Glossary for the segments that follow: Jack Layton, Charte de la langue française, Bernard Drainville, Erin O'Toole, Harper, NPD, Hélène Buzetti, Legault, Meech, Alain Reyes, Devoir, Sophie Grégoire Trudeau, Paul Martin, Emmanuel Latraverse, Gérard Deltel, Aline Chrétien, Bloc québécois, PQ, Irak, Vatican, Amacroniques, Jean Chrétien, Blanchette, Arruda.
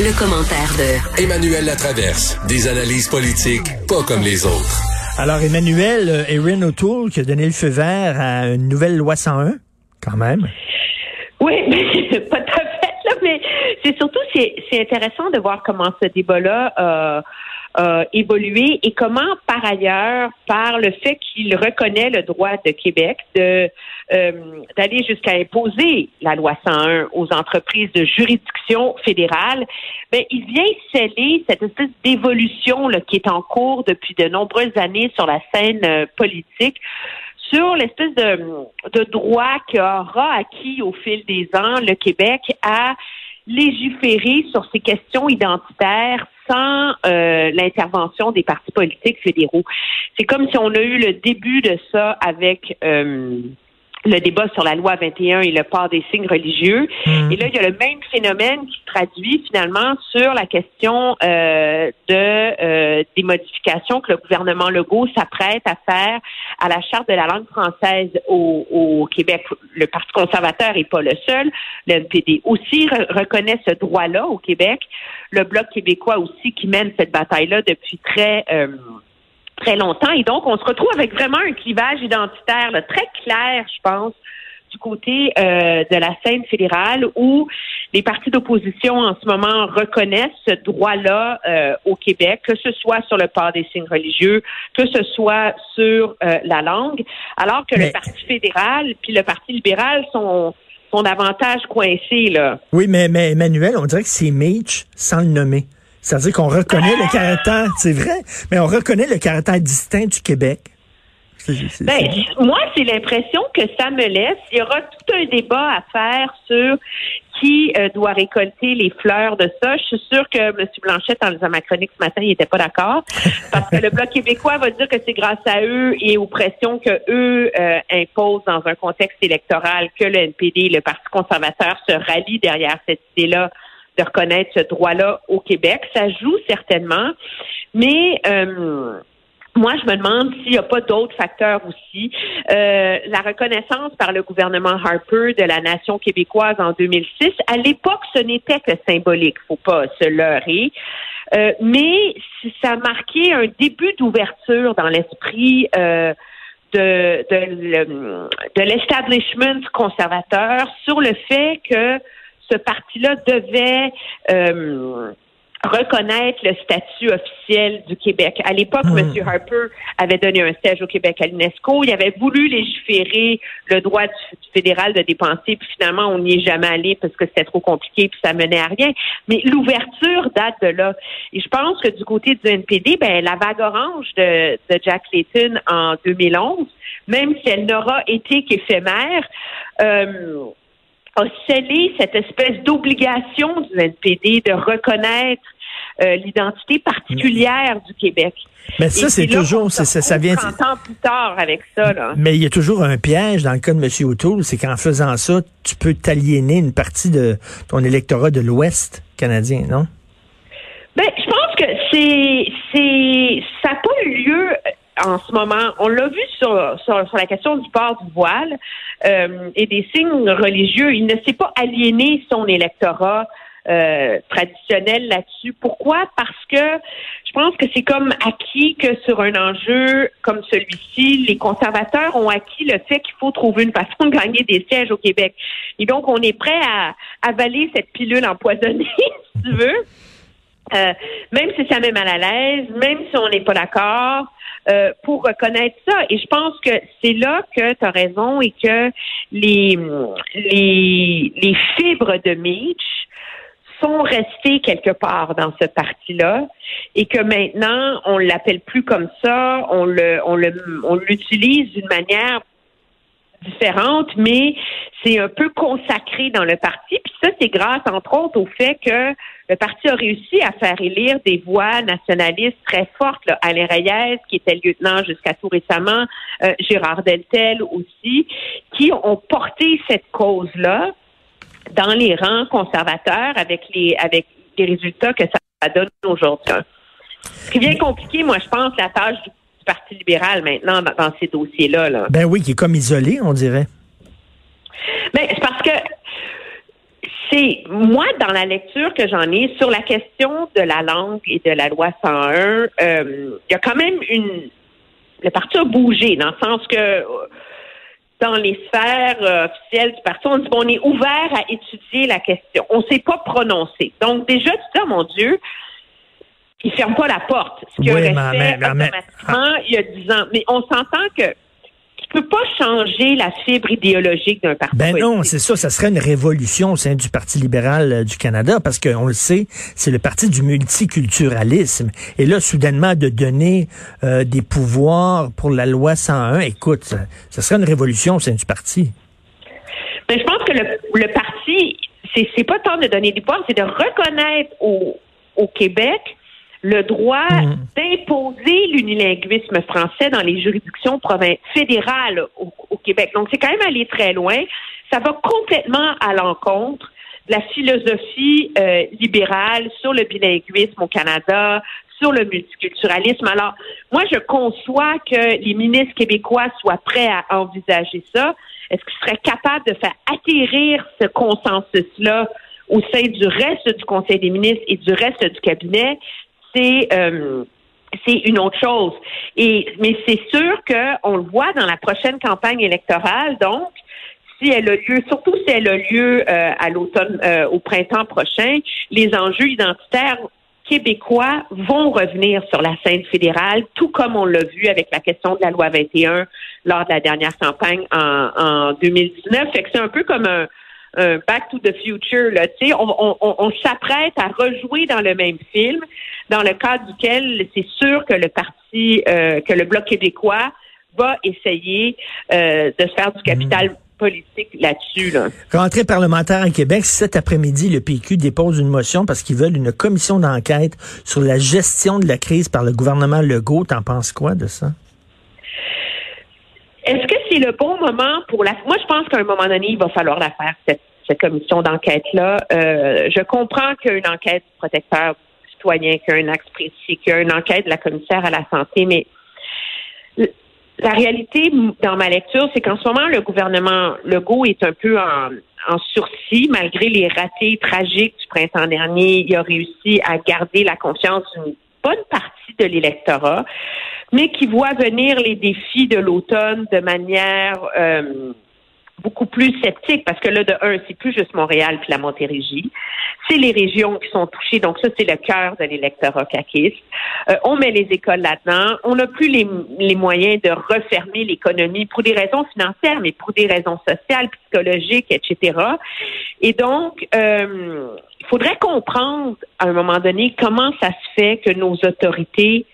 Le commentaire de Emmanuel Latraverse. Des analyses politiques pas comme les autres. Alors Emmanuel, Erin O'Toole qui a donné le feu vert à une nouvelle loi 101, quand même. Oui, mais pas tout à fait, là, mais c'est surtout, c'est intéressant de voir comment ce débat-là évoluer et comment, par ailleurs, par le fait qu'il reconnaît le droit de Québec d'aller jusqu'à imposer la loi 101 aux entreprises de juridiction fédérale, ben il vient sceller cette espèce d'évolution là qui est en cours depuis de nombreuses années sur la scène politique, sur l'espèce de droit qu'aura acquis au fil des ans le Québec à légiférer sur ces questions identitaires sans l'intervention des partis politiques fédéraux. C'est comme si on a eu le début de ça avec le débat sur la loi 21 et le port des signes religieux. Mmh. Et là, il y a le même phénomène qui se traduit finalement sur la question des modifications que le gouvernement Legault s'apprête à faire à la Charte de la langue française au Québec. Le Parti conservateur n'est pas le seul. Le NPD aussi reconnaît ce droit-là au Québec. Le Bloc québécois aussi qui mène cette bataille-là depuis très longtemps. Et donc, on se retrouve avec vraiment un clivage identitaire là, très clair, je pense, du côté de la scène fédérale où les partis d'opposition en ce moment reconnaissent ce droit-là au Québec, que ce soit sur le port des signes religieux, que ce soit sur la langue, alors que le Parti fédéral puis le Parti libéral sont davantage coincés, là. Oui, mais Emmanuel, on dirait que c'est Meech sans le nommer. C'est-à-dire qu'on reconnaît le caractère, c'est vrai, mais on reconnaît le caractère distinct du Québec. Moi, c'est l'impression que ça me laisse. Il y aura tout un débat à faire sur qui doit récolter les fleurs de ça. Je suis sûre que M. Blanchette, dans les Amacroniques ce matin, il n'était pas d'accord. Parce que le Bloc québécois va dire que c'est grâce à eux et aux pressions que eux imposent dans un contexte électoral que le NPD, le Parti conservateur, se rallient derrière cette idée-là de reconnaître ce droit-là au Québec. Ça joue certainement, mais moi, je me demande s'il n'y a pas d'autres facteurs aussi. La reconnaissance par le gouvernement Harper de la nation québécoise en 2006, à l'époque, ce n'était que symbolique, il ne faut pas se leurrer, mais ça marquait un début d'ouverture dans l'esprit de l'establishment conservateur sur le fait que ce parti-là devait reconnaître le statut officiel du Québec. À l'époque, M. Harper avait donné un siège au Québec à l'UNESCO. Il avait voulu légiférer le droit du fédéral de dépenser, puis finalement, on n'y est jamais allé parce que c'était trop compliqué, puis ça menait à rien. Mais l'ouverture date de là. Et je pense que du côté du NPD, la vague orange de Jack Layton en 2011, même si elle n'aura été qu'éphémère, a scellé cette espèce d'obligation du NPD de reconnaître l'identité particulière du Québec. Mais ça, c'est là, toujours... Ça vient 30 ans plus tard avec ça, là. Mais il y a toujours un piège dans le cas de M. O'Toole, c'est qu'en faisant ça, tu peux t'aliéner une partie de ton électorat de l'Ouest canadien, non? Je pense que ça n'a pas eu lieu... En ce moment, on l'a vu sur la question du port du voile et des signes religieux. Il ne s'est pas aliéné son électorat traditionnel là-dessus. Pourquoi? Parce que je pense que c'est comme acquis que sur un enjeu comme celui-ci, les conservateurs ont acquis le fait qu'il faut trouver une façon de gagner des sièges au Québec. Et donc, on est prêt à avaler cette pilule empoisonnée, si tu veux. Même si ça met mal à l'aise, même si on n'est pas d'accord, pour reconnaître ça. Et je pense que c'est là que tu as raison et que les fibres de Meech sont restées quelque part dans ce parti-là et que maintenant, on l'appelle plus comme ça, on l'utilise d'une manière différente, mais c'est un peu consacré dans le parti. Puis ça, c'est grâce, entre autres, au fait que le parti a réussi à faire élire des voix nationalistes très fortes. Là. Alain Reyes, qui était lieutenant jusqu'à tout récemment, Gérard Deltel aussi, qui ont porté cette cause-là dans les rangs conservateurs avec les résultats que ça donne aujourd'hui. Ce qui est bien compliqué, moi, je pense, la tâche du Parti libéral maintenant dans ces dossiers-là. Là. Qui est comme isolé, on dirait. C'est parce que c'est, moi, dans la lecture que j'en ai sur la question de la langue et de la loi 101, il y a quand même le parti a bougé, dans le sens que dans les sphères officielles du parti, on dit qu'on est ouvert à étudier la question. On ne s'est pas prononcé. Donc, déjà, tu dis, oh mon Dieu, ils ne ferment pas la porte. Ce qu'il aurait fait automatiquement il y a 10 ans. Mais on s'entend que tu ne peux pas changer la fibre idéologique d'un parti. Ben non, c'est ça. Ça serait une révolution au sein du Parti libéral du Canada, parce qu'on le sait, c'est le parti du multiculturalisme. Et là, soudainement, de donner des pouvoirs pour la loi 101, écoute, ça serait une révolution au sein du parti. Ben, je pense que le parti, c'est pas tant de donner des pouvoirs, c'est de reconnaître au Québec le droit d'imposer l'unilinguisme français dans les juridictions fédérales au Québec. Donc, c'est quand même aller très loin. Ça va complètement à l'encontre de la philosophie libérale sur le bilinguisme au Canada, sur le multiculturalisme. Alors, moi, je conçois que les ministres québécois soient prêts à envisager ça. Est-ce qu'ils seraient capables de faire atterrir ce consensus-là au sein du reste du Conseil des ministres et du reste du cabinet? C'est une autre chose. Mais c'est sûr qu'on le voit dans la prochaine campagne électorale, donc, si elle a lieu, surtout si elle a lieu à l'automne, au printemps prochain, les enjeux identitaires québécois vont revenir sur la scène fédérale, tout comme on l'a vu avec la question de la loi 21 lors de la dernière campagne en 2019. Fait que c'est un peu comme un Back to the Future, là, tu sais, on s'apprête à rejouer dans le même film, dans le cadre duquel c'est sûr que le parti, que le Bloc québécois va essayer de se faire du capital politique là-dessus. Là. Rentrée parlementaire à Québec, cet après-midi, le PQ dépose une motion parce qu'ils veulent une commission d'enquête sur la gestion de la crise par le gouvernement Legault. T'en penses quoi de ça? Est-ce que c'est le bon moment pour la... Moi, je pense qu'à un moment donné, il va falloir la faire, cette commission d'enquête-là. Je comprends qu'il y a une enquête du protecteur citoyen, qu'il y a un axe précis, qu'il y a une enquête de la commissaire à la santé, mais la réalité, dans ma lecture, c'est qu'en ce moment, le gouvernement Legault est un peu en sursis, malgré les ratés tragiques du printemps dernier. Il a réussi à garder la confiance d'une bonne partie de l'électorat, mais qui voit venir les défis de l'automne de manière beaucoup plus sceptique, parce que là, de un, c'est plus juste Montréal puis la Montérégie. C'est les régions qui sont touchées, donc ça, c'est le cœur de l'électorat caquiste. On met les écoles là-dedans. On n'a plus les moyens de refermer l'économie pour des raisons financières, mais pour des raisons sociales, psychologiques, etc. Et donc, il faudrait comprendre, à un moment donné, comment ça se fait que nos autorités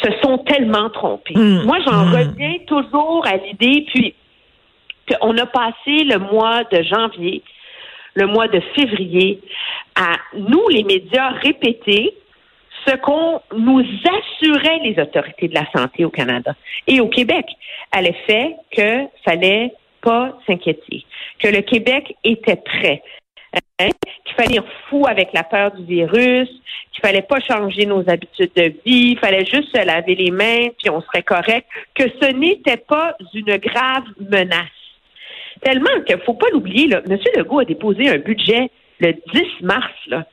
se sont tellement trompées. Moi, j'en reviens toujours à l'idée, puis on a passé le mois de janvier, le mois de février, à nous, les médias, répéter ce qu'on nous assurait les autorités de la santé au Canada et au Québec, à l'effet que fallait pas s'inquiéter, que le Québec était prêt, qu'il fallait être fou avec la peur du virus, qu'il fallait pas changer nos habitudes de vie, il fallait juste se laver les mains, puis on serait correct, que ce n'était pas une grave menace. Tellement qu'il ne faut pas l'oublier, là, M. Legault a déposé un budget le 10 mars. Là.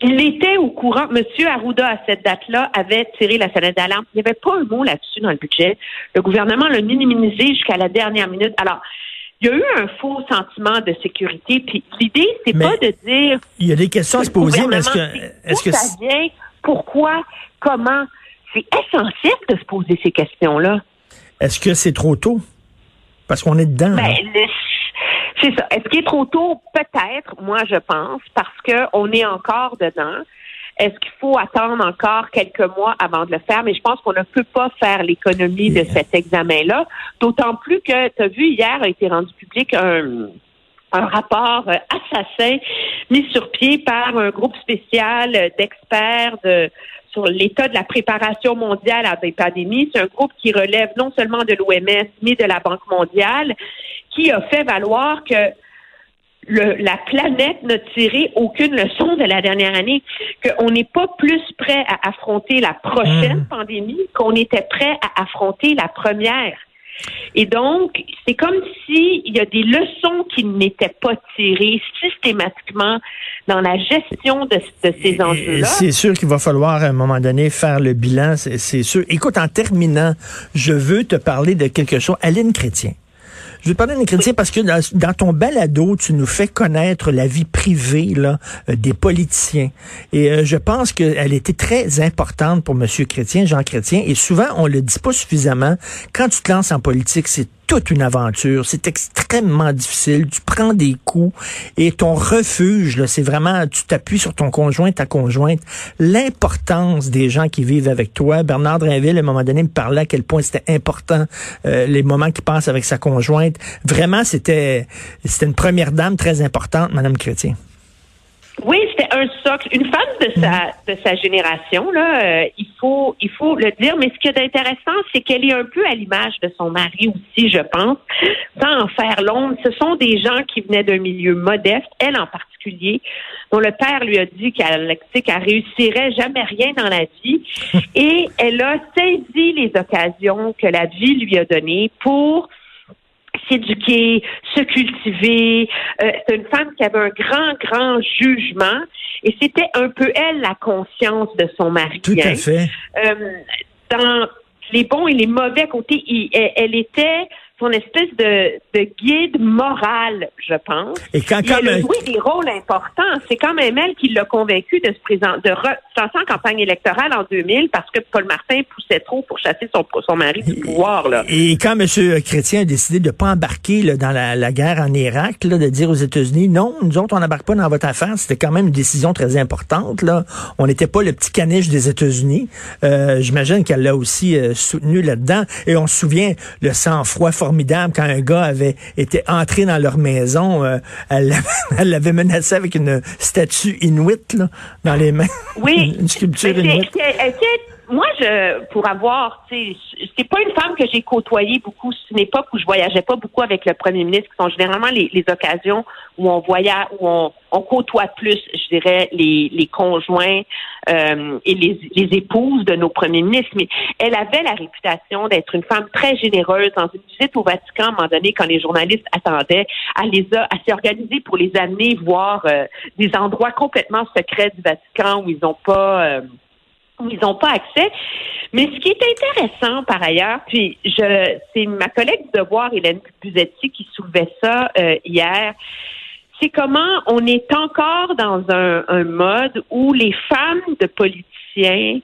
Il était au courant. M. Arruda, à cette date-là, avait tiré la sonnette d'alarme. Il n'y avait pas un mot là-dessus dans le budget. Le gouvernement l'a minimisé jusqu'à la dernière minute. Alors, il y a eu un faux sentiment de sécurité. Puis l'idée, c'est pas de dire... Il y a des questions à se poser, mais est-ce que ça vient? Pourquoi? Comment? C'est essentiel de se poser ces questions-là. Est-ce que c'est trop tôt? Parce qu'on est dedans. Ben, c'est ça. Est-ce qu'il est trop tôt? Peut-être, moi, je pense, parce qu'on est encore dedans. Est-ce qu'il faut attendre encore quelques mois avant de le faire? Mais je pense qu'on ne peut pas faire l'économie de cet examen-là. D'autant plus que, tu as vu, hier a été rendu public un rapport assassin mis sur pied par un groupe spécial d'experts sur l'état de la préparation mondiale à la pandémie. C'est un groupe qui relève non seulement de l'OMS, mais de la Banque mondiale, qui a fait valoir que la planète n'a tiré aucune leçon de la dernière année, qu'on n'est pas plus prêt à affronter la prochaine pandémie qu'on était prêt à affronter la première. Et donc, c'est comme s'il y a des leçons qui n'étaient pas tirées systématiquement dans la gestion de ces enjeux-là. C'est sûr qu'il va falloir, à un moment donné, faire le bilan, c'est sûr. Écoute, en terminant, je veux te parler de quelque chose. Aline Chrétien. Je veux te parler d'Aline Chrétien parce que dans ton balado, tu nous fais connaître la vie privée là des politiciens. Et je pense qu'elle était très importante pour M. Chrétien, Jean Chrétien. Et souvent, on le dit pas suffisamment. Quand tu te lances en politique, c'est toute une aventure. C'est extrêmement difficile. Tu prends des coups. Et ton refuge, là, c'est vraiment, tu t'appuies sur ton conjoint, ta conjointe. L'importance des gens qui vivent avec toi. Bernard Drainville, à un moment donné, me parlait à quel point c'était important les moments qu'il passe avec sa conjointe. Vraiment, c'était une première dame très importante, Mme Chrétien. Oui, c'était un socle. Une femme de sa génération, là, il faut le dire. Mais ce qui est intéressant, c'est qu'elle est un peu à l'image de son mari aussi, je pense, sans en faire l'ombre. Ce sont des gens qui venaient d'un milieu modeste, elle en particulier, dont le père lui a dit qu'elle réussirait jamais rien dans la vie. Et elle a saisi les occasions que la vie lui a données pour s'éduquer, se cultiver. C'est une femme qui avait un grand jugement et c'était un peu elle la conscience de son mari. Tout à fait. Dans les bons et les mauvais côtés, elle était son espèce de guide moral, je pense. Et elle a joué des rôles importants. C'est quand même elle qui l'a convaincu de se présenter, de se lancer en campagne électorale en 2000 parce que Paul Martin poussait trop pour chasser son mari du pouvoir. Là. Et quand M. Chrétien a décidé de ne pas embarquer là, dans la guerre en Irak, là, de dire aux États-Unis, non, nous autres, on n'embarque pas dans votre affaire, c'était quand même une décision très importante. Là. On n'était pas le petit caniche des États-Unis. J'imagine qu'elle l'a aussi soutenu là-dedans. Et on se souvient le sang-froid formidable quand un gars avait été entré dans leur maison, elle l'avait menacé avec une statue inuite là, dans les mains. Oui. Une sculpture inuite. Moi, pour avoir, tu sais, c'est pas une femme que j'ai côtoyée beaucoup. C'est une époque où je voyageais pas beaucoup avec le premier ministre, qui sont généralement les occasions où on voyage, où on côtoie plus, je dirais, les conjoints et les épouses de nos premiers ministres. Mais elle avait la réputation d'être une femme très généreuse. Dans une visite au Vatican, à un moment donné, quand les journalistes attendaient, elle s'est organisée pour les amener voir des endroits complètement secrets du Vatican où ils n'ont pas accès. Mais ce qui est intéressant, par ailleurs, puis c'est ma collègue du Devoir, Hélène Buzetti, qui soulevait ça hier, c'est comment on est encore dans un mode où les femmes de politiciens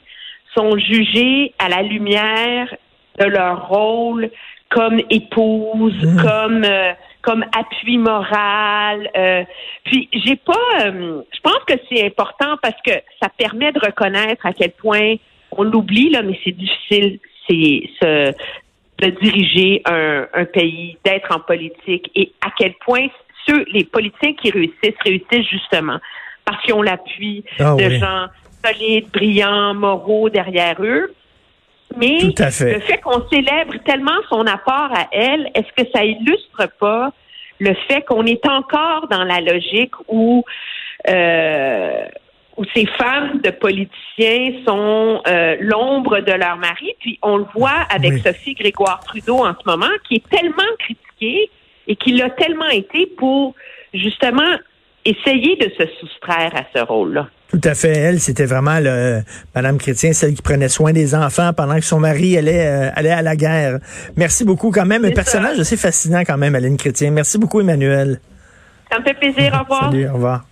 sont jugées à la lumière de leur rôle comme épouse, comme appui moral. Puis j'ai pas. Je pense que c'est important parce que ça permet de reconnaître à quel point on l'oublie là, mais c'est difficile. De diriger un pays, d'être en politique et à quel point les politiciens qui réussissent justement parce qu'ils ont l'appui de gens solides, brillants, moraux derrière eux. Mais le fait qu'on célèbre tellement son apport à elle, est-ce que ça illustre pas le fait qu'on est encore dans la logique où ces femmes de politiciens sont l'ombre de leur mari? Puis on le voit avec Sophie Grégoire Trudeau en ce moment, qui est tellement critiquée et qui l'a tellement été pour justement essayer de se soustraire à ce rôle-là. Tout à fait. Elle, c'était vraiment Mme Chrétien, celle qui prenait soin des enfants pendant que son mari allait à la guerre. Merci beaucoup quand même. Un personnage assez fascinant quand même, Aline Chrétien. Merci beaucoup, Emmanuel. Ça me fait plaisir. Au revoir. Salut, au revoir.